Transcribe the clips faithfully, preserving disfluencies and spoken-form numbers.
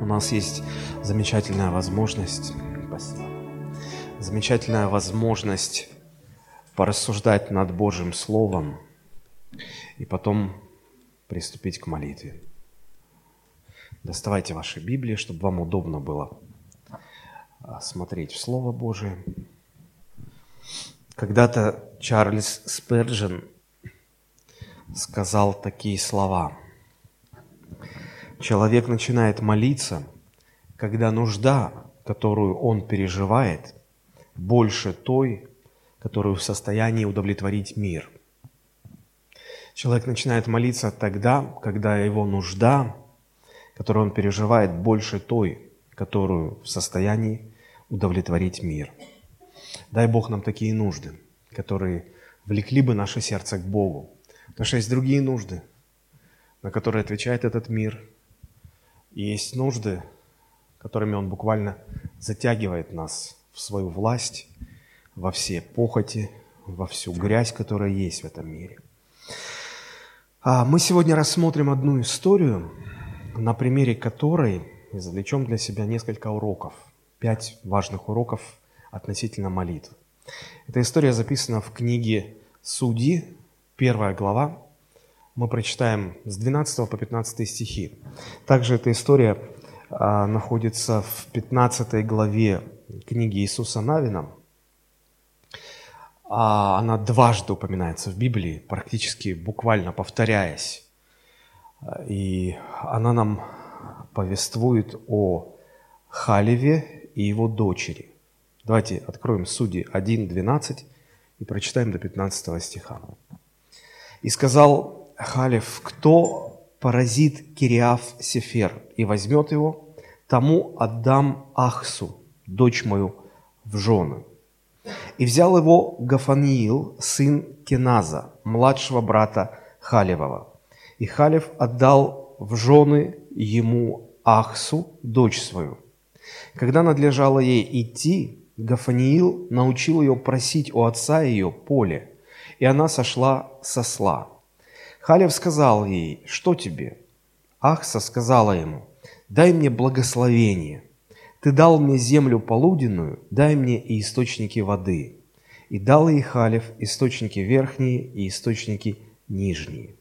У нас есть замечательная возможность, спасибо, замечательная возможность порассуждать над Божьим Словом и потом приступить к молитве. Доставайте ваши Библии, чтобы вам удобно было смотреть в Слово Божие. Когда-то Чарльз Сперджен сказал такие слова. Человек начинает молиться, когда нужда, которую он переживает, больше той, которую в состоянии удовлетворить мир. Человек начинает молиться тогда, когда его нужда, которую он переживает, больше той, которую в состоянии удовлетворить мир. Дай Бог нам такие нужды, которые влекли бы наше сердце к Богу. Потому что есть другие нужды, на которые отвечает этот мир. И есть нужды, которыми он буквально затягивает нас в свою власть, во все похоти, во всю грязь, которая есть в этом мире. А мы сегодня рассмотрим одну историю, на примере которой извлечем для себя несколько уроков, пять важных уроков относительно молитвы. Эта история записана в книге «Судьи», первая глава. Мы прочитаем с двенадцатого по пятнадцатый стихи. Также эта история а, находится в пятнадцатой главе книги Иисуса Навина. А, она дважды упоминается в Библии, практически буквально повторяясь. И она нам повествует о Халеве и его дочери. Давайте откроем Судьи один, двенадцать и прочитаем до пятнадцатого стиха. «И сказал Халев, кто поразит Кириаф-Сефер и возьмет его, тому отдам Ахсу, дочь мою, в жены. И взял его Гофониил, сын Кеназа, младшего брата Халевова. И Халев отдал в жены ему Ахсу, дочь свою. Когда надлежало ей идти, Гофониил научил ее просить у отца ее поле, и она сошла со сла. Халев сказал ей, что тебе? Ахса сказала ему, дай мне благословение. Ты дал мне землю полуденную, дай мне и источники воды. И дал ей Халев источники верхние и источники нижние».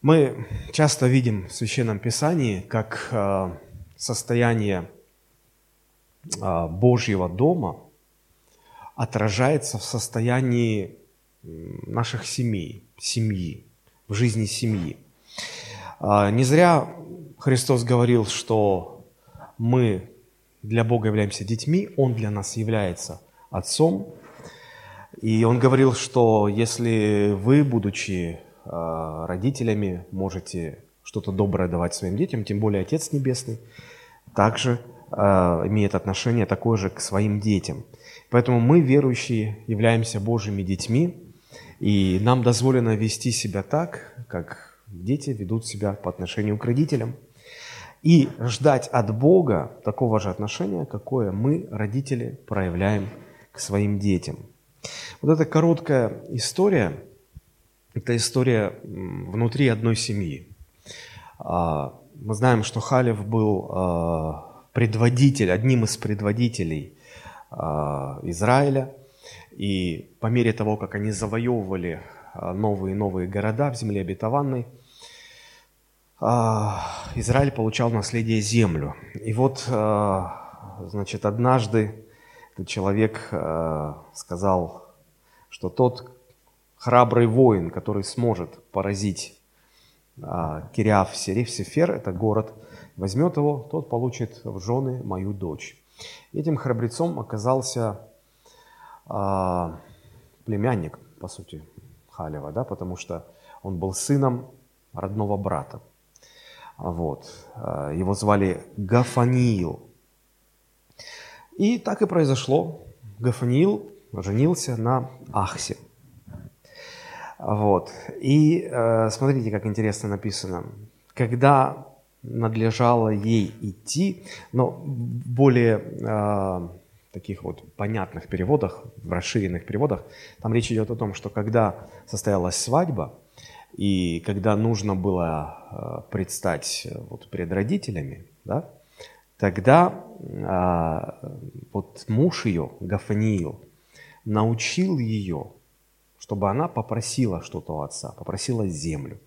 Мы часто видим в Священном Писании, как состояние Божьего дома отражается в состоянии наших семей, семьи, в жизни семьи. Не зря Христос говорил, что мы для Бога являемся детьми, Он для нас является Отцом. И Он говорил, что если вы, будучи родителями, можете что-то доброе давать своим детям, тем более Отец Небесный, также имеет отношение такое же к своим детям. Поэтому мы, верующие, являемся Божьими детьми, и нам дозволено вести себя так, как дети ведут себя по отношению к родителям, и ждать от Бога такого же отношения, какое мы, родители, проявляем к своим детям. Вот эта короткая история – это история внутри одной семьи. Мы знаем, что Халев был предводитель, одним из предводителей Израиля, и по мере того, как они завоевывали новые и новые города в земле обетованной, Израиль получал в наследие землю. И вот, значит, однажды этот человек сказал, что тот храбрый воин, который сможет поразить Кириаф-Сефер, это город, возьмет его, тот получит в жены мою дочь. Этим храбрецом оказался э, племянник, по сути, Халева, да, потому что он был сыном родного брата. Вот. Его звали Гофониил. И так и произошло. Гофониил женился на Ахсе. Вот. И э, смотрите, как интересно написано. Когда надлежало ей идти, но в более э, таких вот понятных переводах, в расширенных переводах, там речь идет о том, что когда состоялась свадьба, И когда нужно было предстать вот перед родителями, да, тогда вот муж ее, Гофониил, научил ее, чтобы она попросила что-то у отца, попросила землю.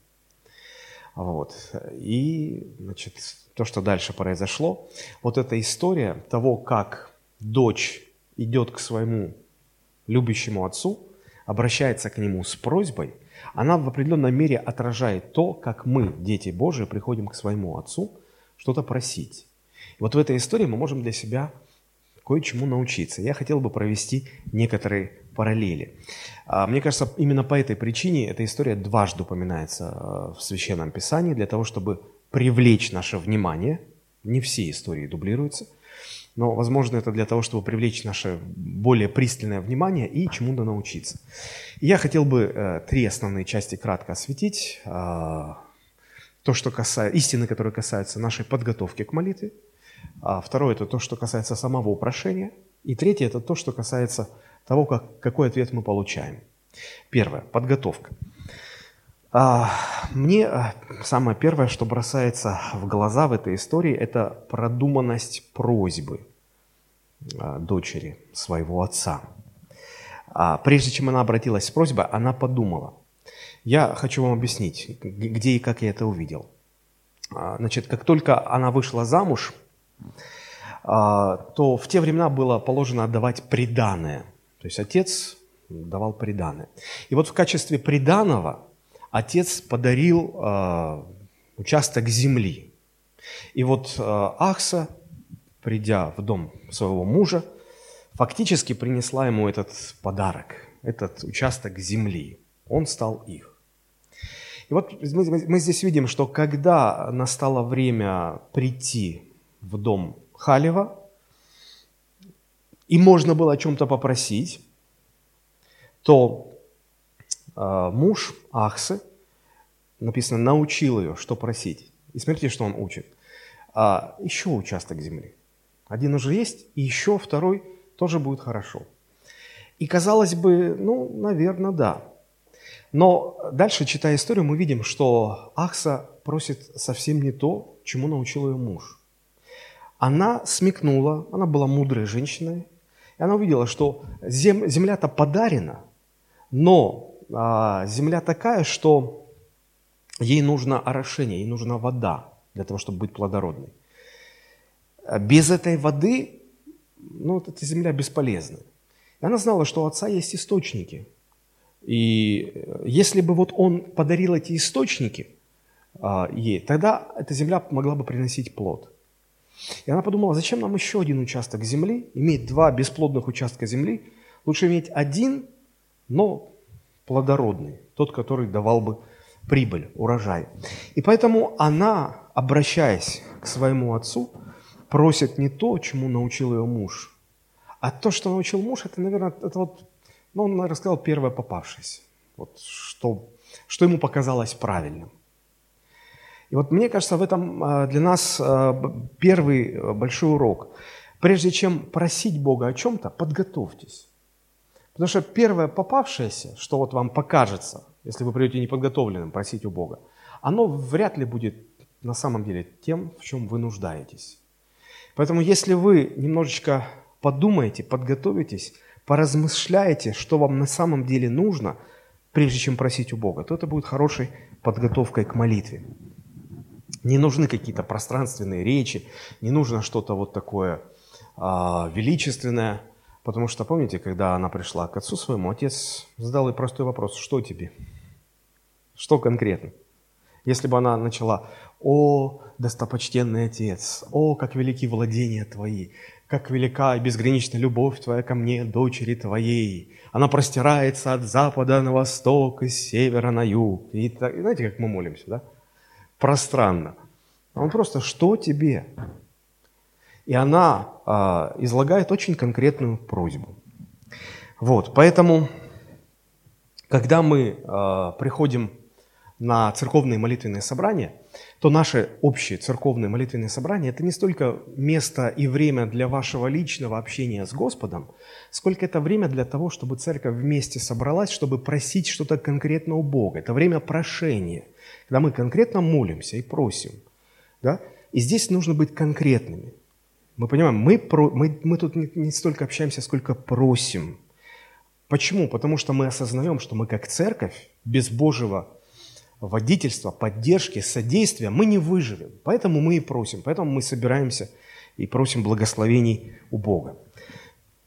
Вот. И, значит, то, что дальше произошло, вот эта история того, как дочь идет к своему любящему отцу, обращается к нему с просьбой, она в определенной мере отражает то, как мы, дети Божии, приходим к своему отцу что-то просить. И вот в этой истории мы можем для себя кое-чему научиться. Я хотел бы провести некоторые параллели. Мне кажется, именно по этой причине эта история дважды упоминается в Священном Писании, для того, чтобы привлечь наше внимание. Не все истории дублируются, но, возможно, это для того, чтобы привлечь наше более пристальное внимание и чему-то научиться. И я хотел бы три основные части кратко осветить. То, что касается истины, которые касаются нашей подготовки к молитве. Второе – это то, что касается самого прошения. И третье – это то, что касается того, как, какой ответ мы получаем. Первое – подготовка. Мне самое первое, что бросается в глаза в этой истории, это продуманность просьбы дочери своего отца. Прежде чем она обратилась с просьбой, она подумала. Я хочу вам объяснить, где и как я это увидел. Значит, как только она вышла замуж, то в те времена было положено отдавать приданое. То есть отец давал приданое. И вот в качестве приданого отец подарил э, участок земли. И вот э, Ахса, придя в дом своего мужа, фактически принесла ему этот подарок, этот участок земли. Он стал их. И вот мы, мы здесь видим, что когда настало время прийти в дом Халева, и можно было о чем-то попросить, то э, муж Ахсы, написано, научил ее, что просить. И смотрите, что он учит. А, еще участок земли. Один уже есть, и еще второй тоже будет хорошо. И казалось бы, ну, наверное, да. Но дальше, читая историю, мы видим, что Ахса просит совсем не то, чему научил ее муж. Она смекнула, она была мудрой женщиной, и она увидела, что зем, земля-то подарена, но а, земля такая, что ей нужно орошение, ей нужна вода для того, чтобы быть плодородной. Без этой воды, ну, вот эта земля бесполезна. И она знала, что у отца есть источники. И если бы вот он подарил эти источники а, ей, тогда эта земля могла бы приносить плод. И она подумала, зачем нам еще один участок земли, иметь два бесплодных участка земли, лучше иметь один, но плодородный, тот, который давал бы прибыль, урожай. И поэтому она, обращаясь к своему отцу, просит не то, чему научил ее муж, а то, что научил муж, это, наверное, это вот, ну, он рассказал первое попавшееся, вот что, что ему показалось правильным. И вот мне кажется, в этом для нас первый большой урок. Прежде чем просить Бога о чем-то, подготовьтесь. Потому что первое попавшееся, что вот вам покажется, если вы придете неподготовленным просить у Бога, оно вряд ли будет на самом деле тем, в чем вы нуждаетесь. Поэтому если вы немножечко подумаете, подготовитесь, поразмышляете, что вам на самом деле нужно, прежде чем просить у Бога, то это будет хорошей подготовкой к молитве. Не нужны какие-то пространственные речи, не нужно что-то вот такое э, величественное. Потому что, помните, когда она пришла к отцу своему, отец задал ей простой вопрос, что тебе? Что конкретно? Если бы она начала, о, достопочтенный отец, о, как велики владения твои, как велика и безгранична любовь твоя ко мне, дочери твоей. Она простирается от запада на восток и с севера на юг. И, так, и знаете, как мы молимся, да? Пространно. Он просто, что тебе? И она а, излагает очень конкретную просьбу. Вот, поэтому, когда мы а, приходим на церковные молитвенные собрания, то наши общие церковные молитвенные собрания – это не столько место и время для вашего личного общения с Господом, сколько это время для того, чтобы церковь вместе собралась, чтобы просить что-то конкретно у Бога. Это время прошения, когда мы конкретно молимся и просим. Да? И здесь нужно быть конкретными. Мы понимаем, мы, про, мы, мы тут не, не столько общаемся, сколько просим. Почему? Потому что мы осознаем, что мы как церковь без Божьего водительства, поддержки, содействия мы не выживем. Поэтому мы и просим, поэтому мы собираемся и просим благословений у Бога.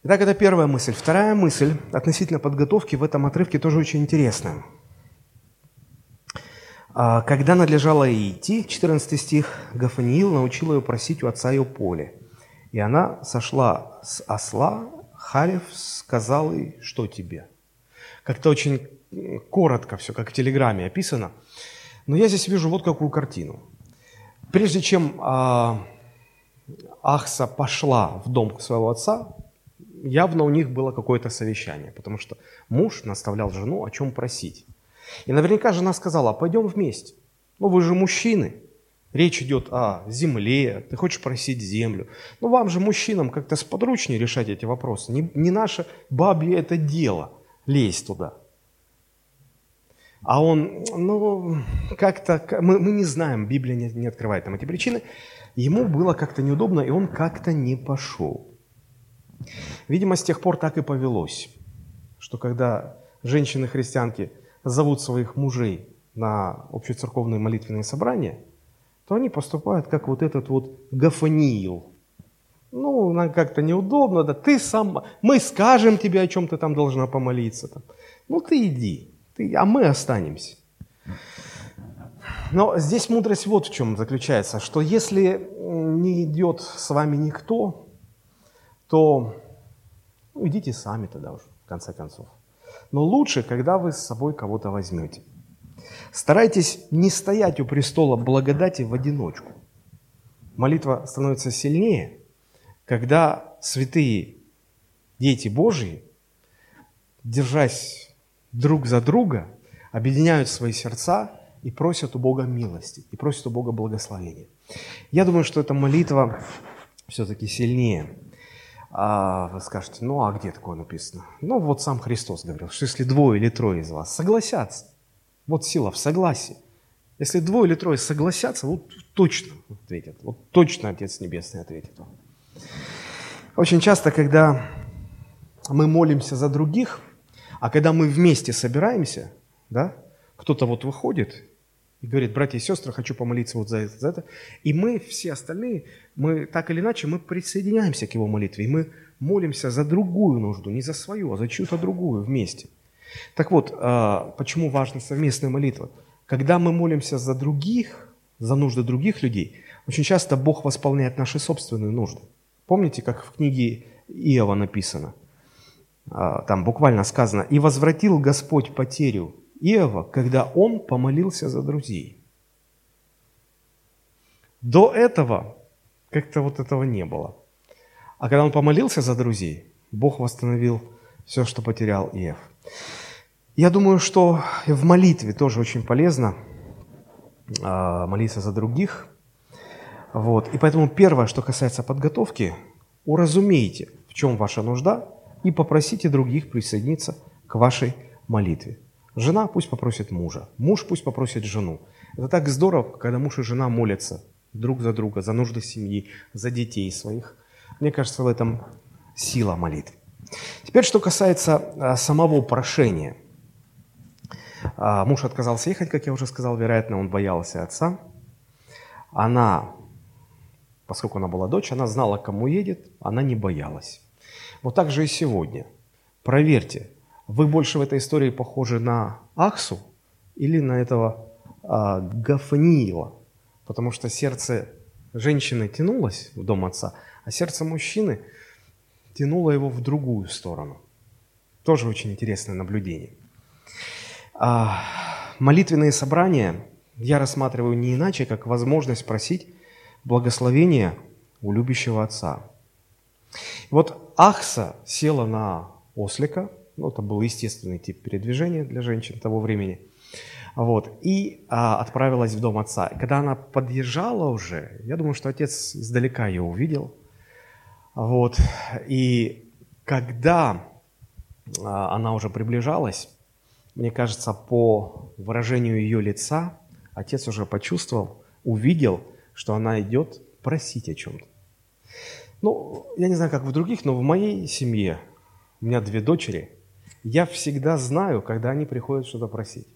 Итак, это первая мысль. Вторая мысль относительно подготовки в этом отрывке тоже очень интересная. «Когда надлежало ей идти», четырнадцатый стих, Гофониил научил ее просить у отца ее поле. И она сошла с осла, Халев сказал ей: «Что тебе?» Как-то очень коротко все, как в телеграмме описано. Но я здесь вижу вот какую картину. Прежде чем а, Ахса пошла в дом своего отца, явно у них было какое-то совещание, потому что муж наставлял жену, о чем просить. И наверняка жена сказала: «Пойдем вместе. Ну вы же мужчины. Речь идет о земле, ты хочешь просить землю. Ну вам же, мужчинам, как-то сподручнее решать эти вопросы. Не, не наше бабье это дело лезть туда». А он, ну, как-то, мы, мы не знаем, Библия не, не открывает там эти причины. Ему было как-то неудобно, и он как-то не пошел. Видимо, с тех пор так и повелось, что когда женщины-христианки зовут своих мужей на общецерковные молитвенные собрания, то они поступают как вот этот вот Гофониил. Ну, нам как-то неудобно, да ты сам, мы скажем тебе, о чем ты там должна помолиться. Там. Ну, ты иди. А мы останемся. Но здесь мудрость вот в чем заключается, что если не идет с вами никто, то ну, идите сами тогда уже, в конце концов. Но лучше, когда вы с собой кого-то возьмете. Старайтесь не стоять у престола благодати в одиночку. Молитва становится сильнее, когда святые дети Божьи, держась друг за друга, объединяют свои сердца и просят у Бога милости, и просят у Бога благословения. Я думаю, что эта молитва все-таки сильнее. А вы скажете: ну а где такое написано? Ну вот сам Христос говорил, что если двое или трое из вас согласятся, вот сила в согласии. Если двое или трое согласятся, вот точно ответят, вот точно Отец Небесный ответит вам. Очень часто, когда мы молимся за других, а когда мы вместе собираемся, да, кто-то вот выходит и говорит: братья и сестры, хочу помолиться вот за это, за это. И мы, все остальные, мы так или иначе, мы присоединяемся к его молитве. И мы молимся за другую нужду, не за свою, а за чью-то другую вместе. Так вот, почему важна совместная молитва? Когда мы молимся за других, за нужды других людей, очень часто Бог восполняет наши собственные нужды. Помните, как в книге Иова написано? Там буквально сказано: «И возвратил Господь потерю Иова, когда он помолился за друзей». До этого как-то вот этого не было. А когда он помолился за друзей, Бог восстановил все, что потерял Иов. Я думаю, что в молитве тоже очень полезно молиться за других. Вот. И поэтому первое, что касается подготовки, уразумейте, в чем ваша нужда, и попросите других присоединиться к вашей молитве. Жена пусть попросит мужа, муж пусть попросит жену. Это так здорово, когда муж и жена молятся друг за друга, за нужды семьи, за детей своих. Мне кажется, в этом сила молитвы. Теперь, что касается самого прошения. Муж отказался ехать, как я уже сказал, вероятно, он боялся отца. Она, поскольку она была дочь, она знала, к кому едет, она не боялась. Вот так же и сегодня. Проверьте, вы больше в этой истории похожи на Ахсу или на этого а, Гофониила, потому что сердце женщины тянулось в дом отца, а сердце мужчины тянуло его в другую сторону. Тоже очень интересное наблюдение. А, молитвенные собрания я рассматриваю не иначе, как возможность просить благословения у любящего отца. Вот Ахса села на ослика, ну, это был естественный тип передвижения для женщин того времени, Вот. И а, отправилась в дом отца. Когда она подъезжала уже, я думаю, что отец издалека ее увидел. Вот. И когда а, она уже приближалась, мне кажется, по выражению ее лица, отец уже почувствовал, увидел, что она идет просить о чем-то. Ну, я не знаю, как в других, но в моей семье, у меня две дочери, я всегда знаю, когда они приходят что-то просить.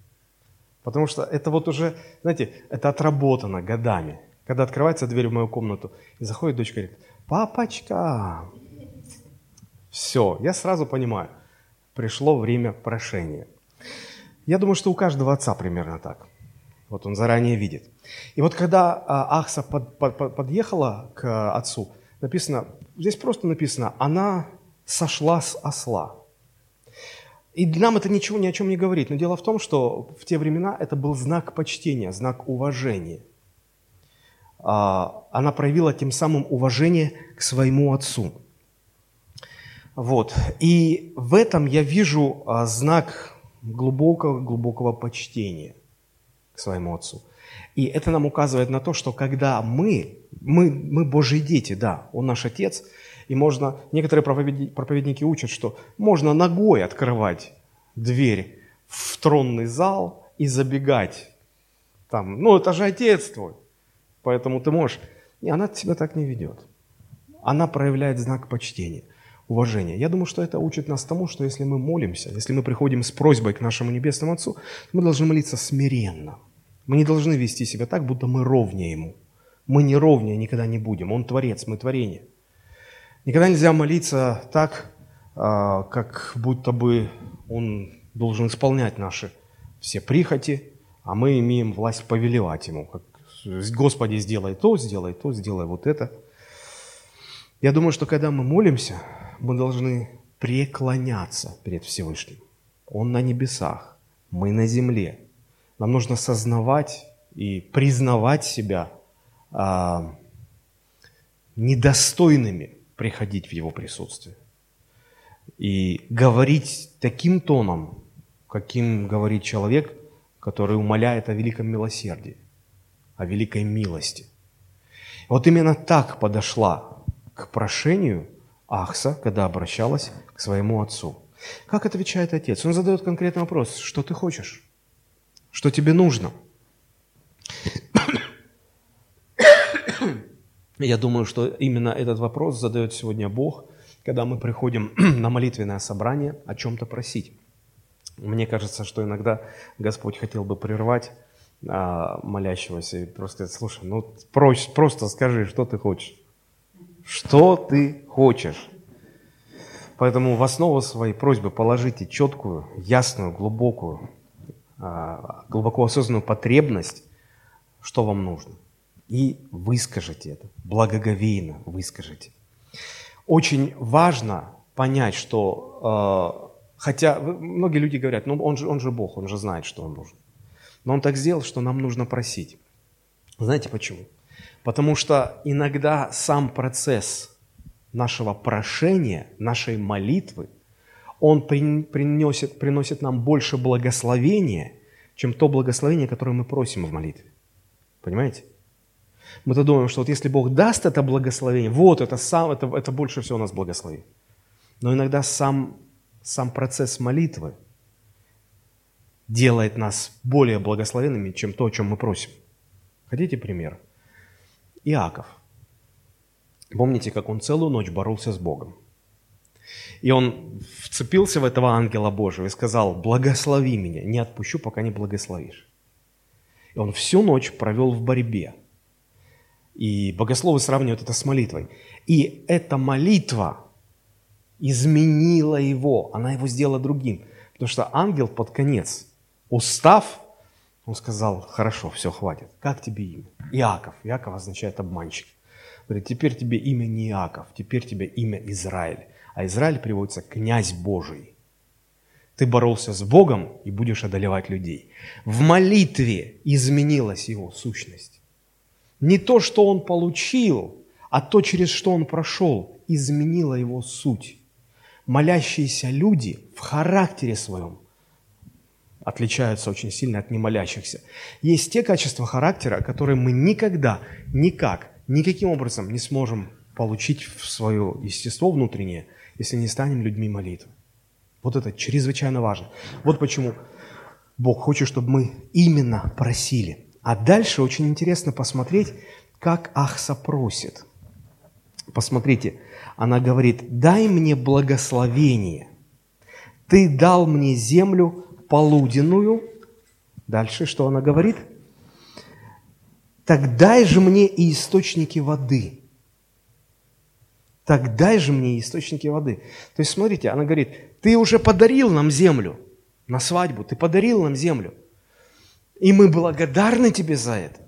Потому что это вот уже, знаете, это отработано годами. Когда открывается дверь в мою комнату, и заходит дочка и говорит: «Папочка!» Все, я сразу понимаю, пришло время прошения. Я думаю, что у каждого отца примерно так. Вот он заранее видит. И вот когда Ахса под, под, подъехала к отцу, написано, здесь просто написано, она сошла с осла. И нам это ничего ни о чем не говорит. Но дело в том, что в те времена это был знак почтения, знак уважения. Она проявила тем самым уважение к своему отцу. Вот. И в этом я вижу знак глубокого-глубокого почтения к своему отцу. И это нам указывает на то, что когда мы, мы, мы Божьи дети, да, Он наш Отец, и можно, некоторые проповедники учат, что можно ногой открывать дверь в тронный зал и забегать. Там, ну, это же Отец твой, поэтому ты можешь. И она себя так не ведет. Она проявляет знак почтения, уважения. Я думаю, что это учит нас тому, что если мы молимся, если мы приходим с просьбой к нашему Небесному Отцу, мы должны молиться смиренно. Мы не должны вести себя так, будто мы ровнее Ему. Мы не ровнее никогда не будем. Он творец, мы творение. Никогда нельзя молиться так, как будто бы Он должен исполнять наши все прихоти, а мы имеем власть повелевать Ему. Как, Господи, сделай то, сделай то, сделай вот это. Я думаю, что когда мы молимся, мы должны преклоняться перед Всевышним. Он на небесах, мы на земле. Нам нужно сознавать и признавать себя а, недостойными приходить в Его присутствие. И говорить таким тоном, каким говорит человек, который умоляет о великом милосердии, о великой милости. Вот именно так подошла к прошению Ахса, когда обращалась к своему отцу. Как отвечает отец? Он задает конкретный вопрос: «Что ты хочешь? Что тебе нужно?» Я думаю, что именно этот вопрос задает сегодня Бог, когда мы приходим на молитвенное собрание о чем-то просить. Мне кажется, что иногда Господь хотел бы прервать а, молящегося и просто сказать: «Слушай, ну прось, просто скажи, что ты хочешь. Что ты хочешь?» Поэтому в основу своей просьбы положите четкую, ясную, глубокую, глубоко осознанную потребность, что вам нужно. И выскажите это, благоговейно выскажите. Очень важно понять, что, э, хотя многие люди говорят: ну он же, он же Бог, он же знает, что вам нужно. Но он так сделал, что нам нужно просить. Знаете почему? Потому что иногда сам процесс нашего прошения, нашей молитвы, Он приносит, приносит нам больше благословения, чем то благословение, которое мы просим в молитве. Понимаете? Мы-то думаем, что вот если Бог даст это благословение, вот это, сам, это, это больше всего нас благословит. Но иногда сам, сам процесс молитвы делает нас более благословенными, чем то, о чем мы просим. Хотите пример? Иаков. Помните, как он целую ночь боролся с Богом? И он вцепился в этого ангела Божьего и сказал: «Благослови меня, не отпущу, пока не благословишь». И он всю ночь провел в борьбе. И богословы сравнивают это с молитвой. И эта молитва изменила его, она его сделала другим. Потому что ангел под конец, устав, он сказал: «Хорошо, все, хватит. Как тебе имя?» Иаков. Иаков означает обманщик. Говорит: «Теперь тебе имя не Иаков, теперь тебе имя Израиль». А Израиль приводится «князь Божий». Ты боролся с Богом и будешь одолевать людей. В молитве изменилась его сущность. Не то, что он получил, а то, через что он прошел, изменило его суть. Молящиеся люди в характере своем отличаются очень сильно от немолящихся. Есть те качества характера, которые мы никогда, никак, никаким образом не сможем получить в свое естество внутреннее, если не станем людьми молитвы. Вот это чрезвычайно важно. Вот почему Бог хочет, чтобы мы именно просили. А дальше очень интересно посмотреть, как Ахса просит. Посмотрите, она говорит: «Дай мне благословение. Ты дал мне землю полуденную». Дальше что она говорит? «Так дай же мне и источники воды». «Так дай же мне и источники воды». То есть, смотрите, она говорит: «Ты уже подарил нам землю на свадьбу, ты подарил нам землю. И мы благодарны тебе за это».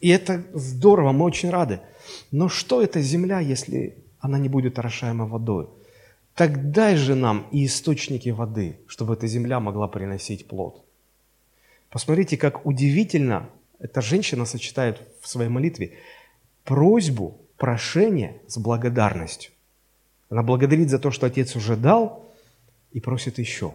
И это здорово, мы очень рады. Но что эта земля, если она не будет орошаема водой? «Так дай же нам и источники воды, чтобы эта земля могла приносить плод». Посмотрите, как удивительно эта женщина сочетает в своей молитве просьбу, прошение с благодарностью. Она благодарит за то, что Отец уже дал, и просит еще.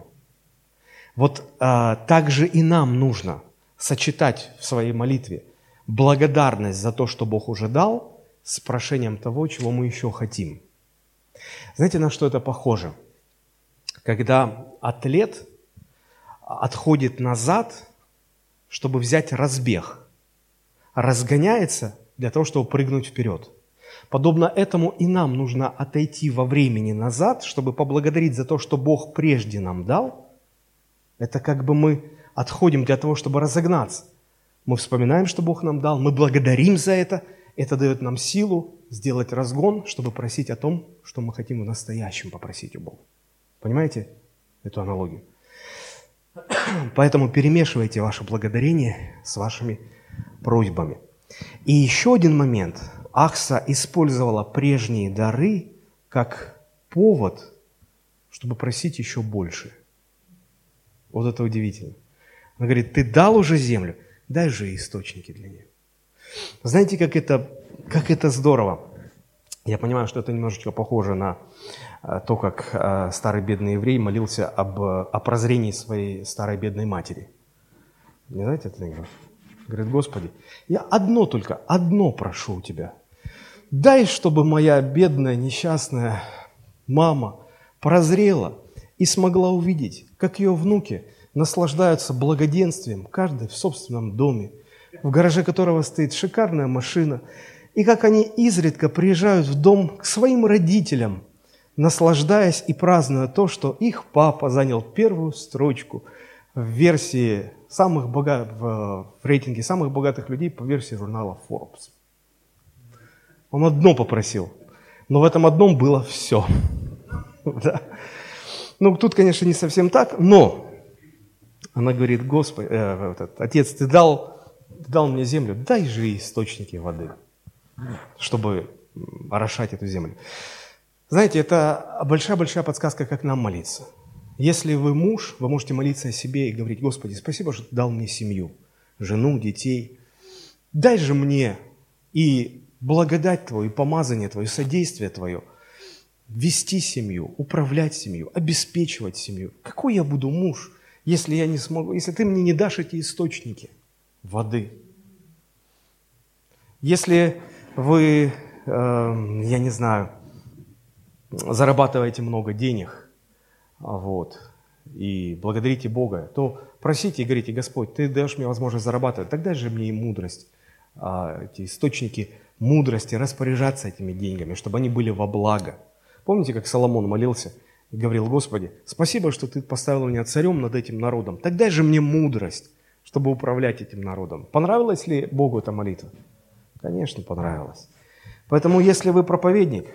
Вот а, так же и нам нужно сочетать в своей молитве благодарность за то, что Бог уже дал, с прошением того, чего мы еще хотим. Знаете, на что это похоже? Когда атлет отходит назад, чтобы взять разбег, разгоняется для того, чтобы прыгнуть вперед. Подобно этому и нам нужно отойти во времени назад, чтобы поблагодарить за то, что Бог прежде нам дал. Это как бы мы отходим для того, чтобы разогнаться. Мы вспоминаем, что Бог нам дал, мы благодарим за это, это дает нам силу сделать разгон, чтобы просить о том, что мы хотим в настоящем попросить у Бога. Понимаете эту аналогию? Поэтому перемешивайте ваше благодарение с вашими просьбами. И еще один момент. Ахса использовала прежние дары как повод, чтобы просить еще больше. Вот это удивительно. Она говорит: «Ты дал уже землю, дай же источники для нее». Знаете, как это, как это здорово? Я понимаю, что это немножечко похоже на то, как старый бедный еврей молился об, о прозрении своей старой бедной матери. Не знаете, это не говорит: «Господи, я одно только, одно прошу у Тебя. Дай, чтобы моя бедная, несчастная мама прозрела и смогла увидеть, как ее внуки наслаждаются благоденствием, каждый в собственном доме, в гараже которого стоит шикарная машина, и как они изредка приезжают в дом к своим родителям, наслаждаясь и празднуя то, что их папа занял первую строчку в версии самых бога... в рейтинге самых богатых людей по версии журнала Forbes». Он одно попросил, но в этом одном было все. Ну, тут, конечно, не совсем так, но она говорит: «Господи, Отец, ты дал... Ты дал мне землю, дай же источники воды, чтобы орошать эту землю». Знаете, это большая-большая подсказка, как нам молиться. Если вы муж, вы можете молиться о себе и говорить: «Господи, спасибо, что ты дал мне семью, жену, детей. Дай же мне и благодать Твою, и помазание Твое, содействие Твое, вести семью, управлять семью, обеспечивать семью. Какой я буду муж, если я не смогу, если Ты мне не дашь эти источники воды?» Если вы, э, я не знаю, зарабатываете много денег, вот, и благодарите Бога, то просите и говорите: «Господь, Ты даешь мне возможность зарабатывать, тогда же мне и мудрость, э, эти источники мудрости распоряжаться этими деньгами, чтобы они были во благо». Помните, как Соломон молился и говорил: «Господи, спасибо, что Ты поставил меня царем над этим народом, тогда же мне мудрость, чтобы управлять этим народом». Понравилась ли Богу эта молитва? Конечно, понравилась. Поэтому, если вы проповедник,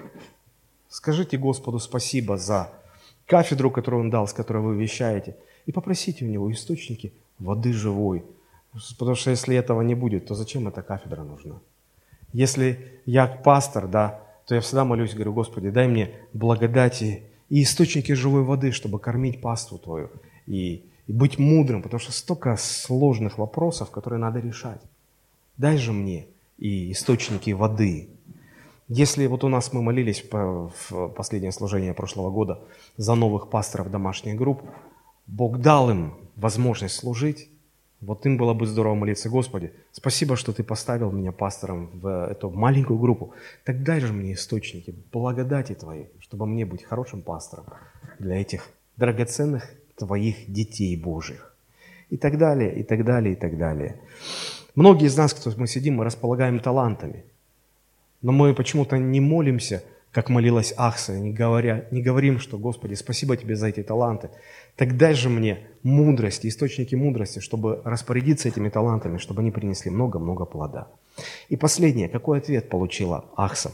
скажите Господу спасибо за кафедру, которую Он дал, с которой вы вещаете, и попросите у Него источники воды живой. Потому что если этого не будет, то зачем эта кафедра нужна? Если я пастор, да, то я всегда молюсь и говорю: «Господи, дай мне благодати и источники живой воды, чтобы кормить паству Твою и И быть мудрым, потому что столько сложных вопросов, которые надо решать. Дай же мне и источники воды». Если вот у нас мы молились по, в последнее служение прошлого года за новых пасторов домашних групп, Бог дал им возможность служить, вот им было бы здорово молиться: Господи, спасибо, что Ты поставил меня пастором в эту маленькую группу. Так дай же мне источники благодати Твоей, чтобы мне быть хорошим пастором для этих драгоценных Твоих детей Божьих. И так далее, и так далее, и так далее. Многие из нас, кто мы сидим, мы располагаем талантами. Но мы почему-то не молимся, как молилась Ахса, не, говоря, не говорим, что, Господи, спасибо Тебе за эти таланты. Так дай же мне мудрость, источники мудрости, чтобы распорядиться этими талантами, чтобы они принесли много-много плода. И последнее, какой ответ получила Ахса?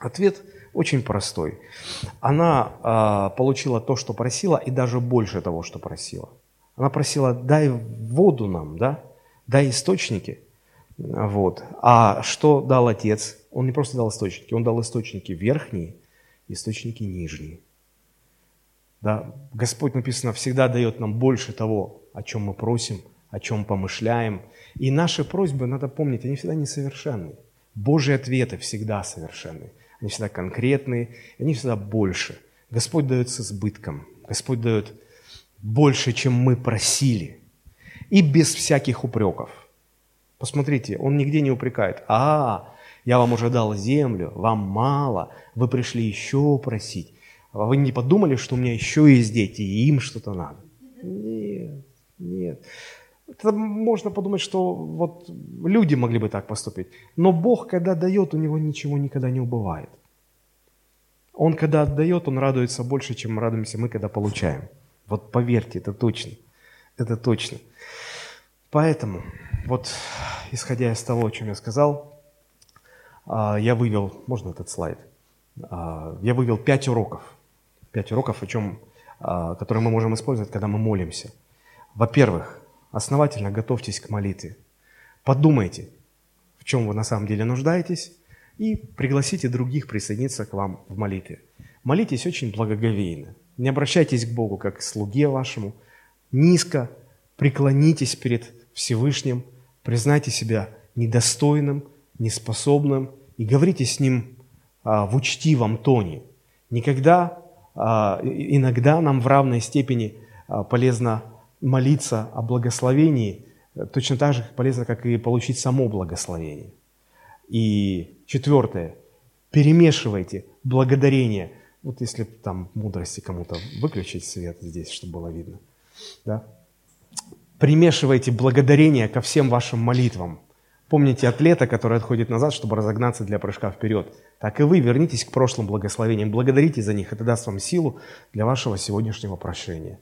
Ответ очень простой. Она э, получила то, что просила, и даже больше того, что просила. Она просила: дай воду нам, да? Дай источники. Вот. А что дал Отец? Он не просто дал источники, он дал источники верхние, источники нижние. Да? Господь, написано, всегда дает нам больше того, о чем мы просим, о чем помышляем. И наши просьбы, надо помнить, они всегда несовершенны. Божьи ответы всегда совершенны. Они всегда конкретные, они всегда больше. Господь дает с избытком, Господь дает больше, чем мы просили. И без всяких упреков. Посмотрите, он нигде не упрекает. А, я вам уже дал землю, вам мало, вы пришли еще просить. Вы не подумали, что у меня еще есть дети, и им что-то надо? Нет, нет. Это можно подумать, что вот люди могли бы так поступить. Но Бог, когда дает, у него ничего никогда не убывает. Он, когда отдает, он радуется больше, чем радуемся мы, когда получаем. Вот поверьте, это точно. Это точно. Поэтому, вот, исходя из того, о чем я сказал, я вывел, можно этот слайд, я вывел пять уроков, пять уроков, о чем, которые мы можем использовать, когда мы молимся. Во-первых, основательно готовьтесь к молитве. Подумайте, в чем вы на самом деле нуждаетесь, и пригласите других присоединиться к вам в молитве. Молитесь очень благоговейно. Не обращайтесь к Богу как к слуге вашему. Низко преклонитесь перед Всевышним, признайте себя недостойным, неспособным и говорите с Ним а, в учтивом тоне. Никогда, а, иногда нам в равной степени а, полезно молиться о благословении, точно так же полезно, как и получить само благословение. И четвертое, перемешивайте благодарение. Вот если там мудрости кому-то выключить свет здесь, чтобы было видно. Да? Примешивайте благодарение ко всем вашим молитвам. Помните атлета, который отходит назад, чтобы разогнаться для прыжка вперед. Так и вы вернитесь к прошлым благословениям, благодарите за них, это даст вам силу для вашего сегодняшнего прошения.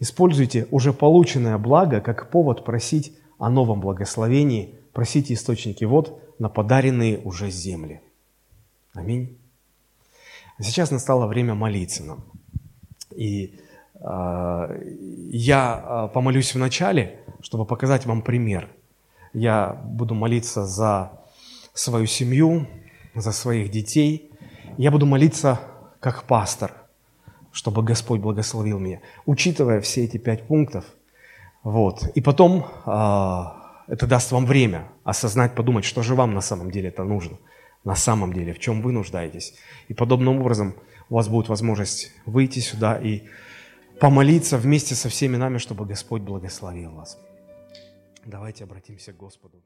Используйте уже полученное благо как повод просить о новом благословении, просите источники вод на подаренные уже земли. Аминь. А сейчас настало время молиться нам. И я помолюсь в начале, чтобы показать вам пример. Я буду молиться за свою семью, за своих детей. Я буду молиться как пастор, чтобы Господь благословил меня, учитывая все эти пять пунктов. Вот. И потом это даст вам время осознать, подумать, что же вам на самом деле это нужно, на самом деле, в чем вы нуждаетесь. И подобным образом у вас будет возможность выйти сюда и помолиться вместе со всеми нами, чтобы Господь благословил вас. Давайте обратимся к Господу.